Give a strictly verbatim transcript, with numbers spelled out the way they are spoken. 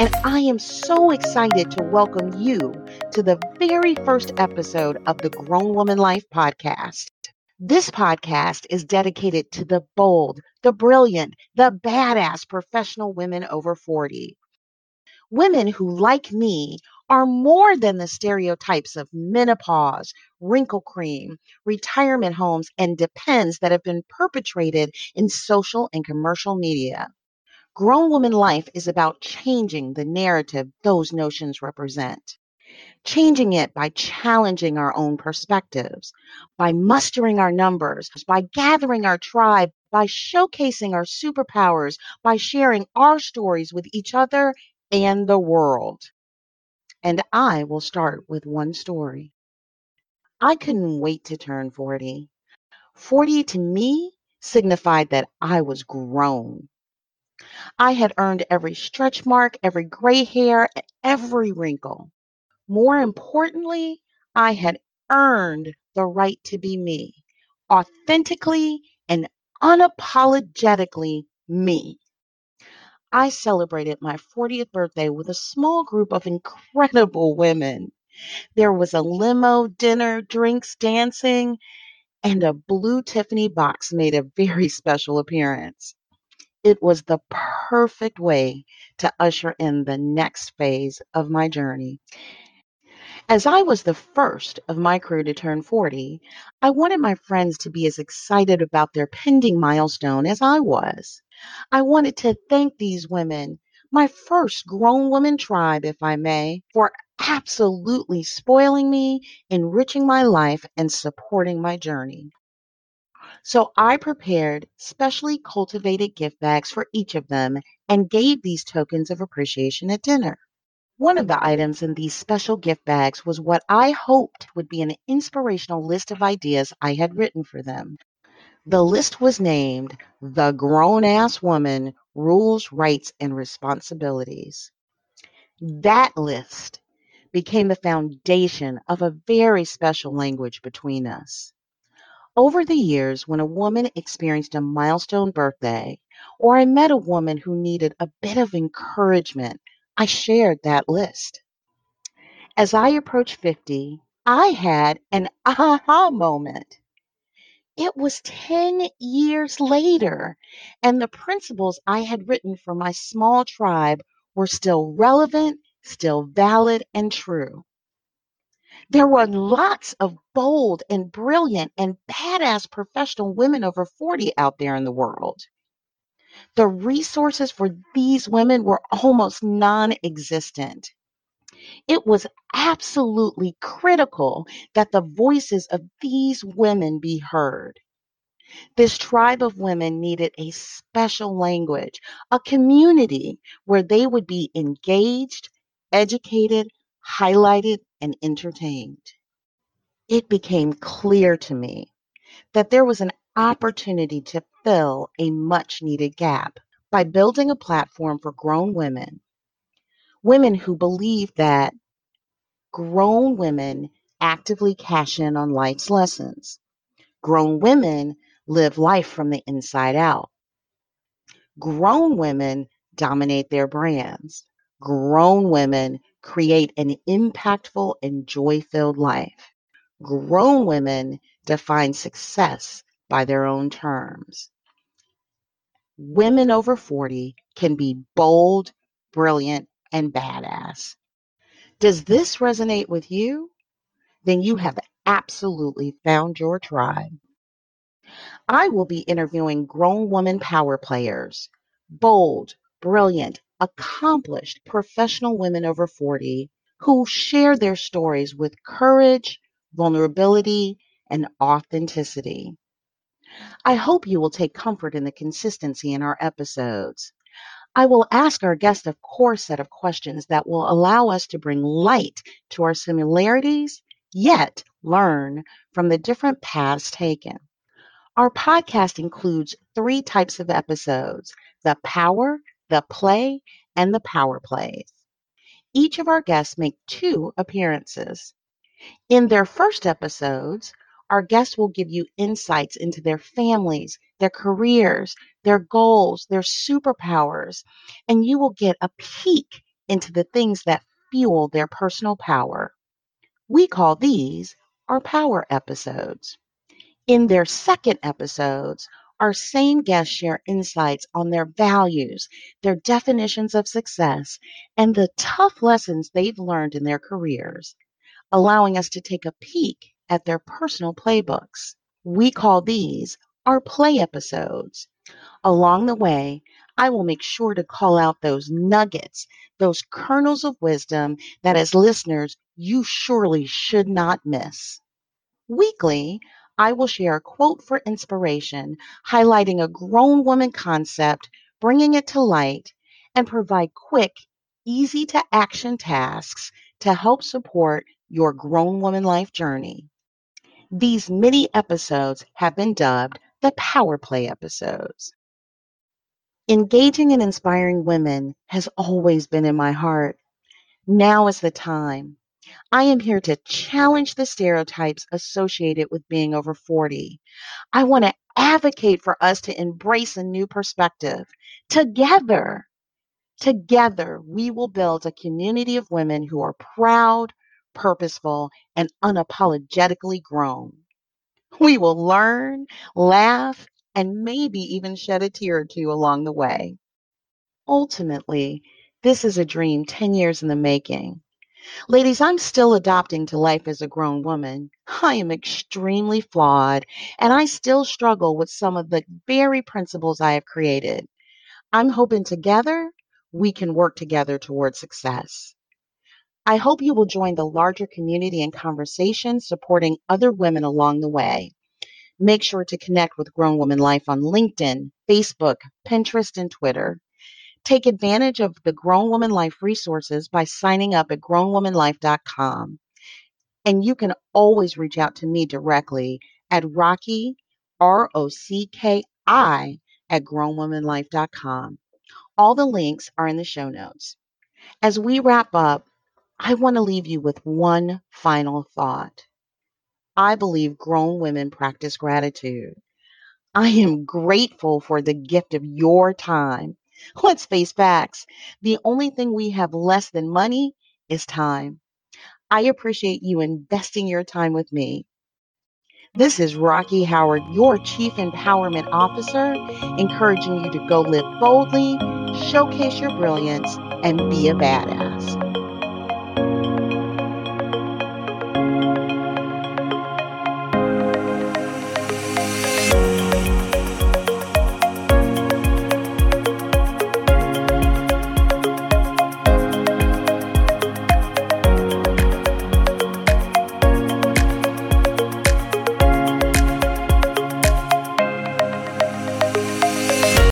And I am so excited to welcome you to the very first episode of the Grown Woman Life podcast. This podcast is dedicated to the bold, the brilliant, the badass professional women over forty. Women who, like me, are more than the stereotypes of menopause, wrinkle cream, retirement homes, and depends that have been perpetrated in social and commercial media. Grown Woman Life is about changing the narrative those notions represent. Changing it by challenging our own perspectives, by mustering our numbers, by gathering our tribe, by showcasing our superpowers, by sharing our stories with each other and the world. And I will start with one story. I couldn't wait to turn forty. forty to me signified that I was grown. I had earned every stretch mark, every gray hair, every wrinkle. More importantly, I had earned the right to be me, authentically and unapologetically me. I celebrated my fortieth birthday with a small group of incredible women. There was a limo, dinner, drinks, dancing, and a blue Tiffany box made a very special appearance. It was the perfect way to usher in the next phase of my journey. As I was the first of my crew to turn forty, I wanted my friends to be as excited about their pending milestone as I was. I wanted to thank these women, my first grown woman tribe, if I may, for absolutely spoiling me, enriching my life, and supporting my journey. So I prepared specially cultivated gift bags for each of them and gave these tokens of appreciation at dinner. One of the items in these special gift bags was what I hoped would be an inspirational list of ideas I had written for them. The list was named The Grown Ass Woman Rules, Rights, and Responsibilities. That list became the foundation of a very special language between us. Over the years, when a woman experienced a milestone birthday, or I met a woman who needed a bit of encouragement, I shared that list. As I approached fifty, I had an aha moment. It was ten years later, and the principles I had written for my small tribe were still relevant, still valid, and true. There were lots of bold and brilliant and badass professional women over forty out there in the world. The resources for these women were almost non-existent. It was absolutely critical that the voices of these women be heard. This tribe of women needed a special language, a community where they would be engaged, educated, highlighted, and entertained. It became clear to me that there was an opportunity to fill a much-needed gap by building a platform for grown women, women who believe that grown women actively cash in on life's lessons. Grown women live life from the inside out. Grown women dominate their brands. Grown women create an impactful and joy-filled life. Grown women define success by their own terms. Women over forty can be bold, brilliant, and badass. Does this resonate with you? Then you have absolutely found your tribe. I will be interviewing grown woman power players, bold, brilliant, accomplished professional women over forty who share their stories with courage, vulnerability, and authenticity. I hope you will take comfort in the consistency in our episodes. I will ask our guests a core set of questions that will allow us to bring light to our similarities, yet learn from the different paths taken. Our podcast includes three types of episodes: the power, the play, and the power plays. Each of our guests make two appearances. In their first episodes, our guests will give you insights into their families, their careers, their goals, their superpowers, and you will get a peek into the things that fuel their personal power. We call these our power episodes. In their second episodes, our same guests share insights on their values, their definitions of success, and the tough lessons they've learned in their careers, allowing us to take a peek at their personal playbooks. We call these our play episodes. Along the way, I will make sure to call out those nuggets, those kernels of wisdom that as listeners, you surely should not miss. Weekly, I will share a quote for inspiration, highlighting a grown woman concept, bringing it to light, and provide quick, easy-to-action tasks to help support your grown woman life journey. These mini episodes have been dubbed the Power Play episodes. Engaging and inspiring women has always been in my heart. Now is the time. I am here to challenge the stereotypes associated with being over forty. I want to advocate for us to embrace a new perspective. Together, together, we will build a community of women who are proud, purposeful, and unapologetically grown. We will learn, laugh, and maybe even shed a tear or two along the way. Ultimately, this is a dream ten years in the making. Ladies, I'm still adapting to life as a grown woman. I am extremely flawed, and I still struggle with some of the very principles I have created. I'm hoping together we can work together toward success. I hope you will join the larger community and conversation supporting other women along the way. Make sure to connect with Grown Woman Life on LinkedIn, Facebook, Pinterest, and Twitter. Take advantage of the Grown Woman Life resources by signing up at grown woman life dot com. And you can always reach out to me directly at Rocky, R O C K I, at grown woman life dot com. All the links are in the show notes. As we wrap up, I want to leave you with one final thought. I believe grown women practice gratitude. I am grateful for the gift of your time. Let's face facts. The only thing we have less than money is time. I appreciate you investing your time with me. This is Rocky Howard, your Chief Empowerment Officer, encouraging you to go live boldly, showcase your brilliance, and be a badass.